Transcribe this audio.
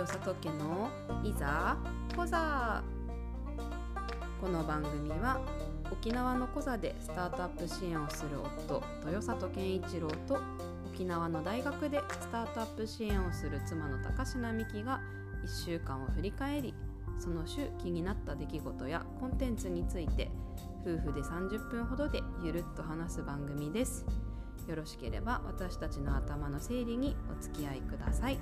よさとけのいざこざ。この番組は沖縄のコザでスタートアップ支援をする夫豊里健一郎と沖縄の大学でスタートアップ支援をする妻の高階美希が1週間を振り返り、その週気になった出来事やコンテンツについて夫婦で30分ほどでゆるっと話す番組です。よろしければ私たちの頭の整理にお付き合いください。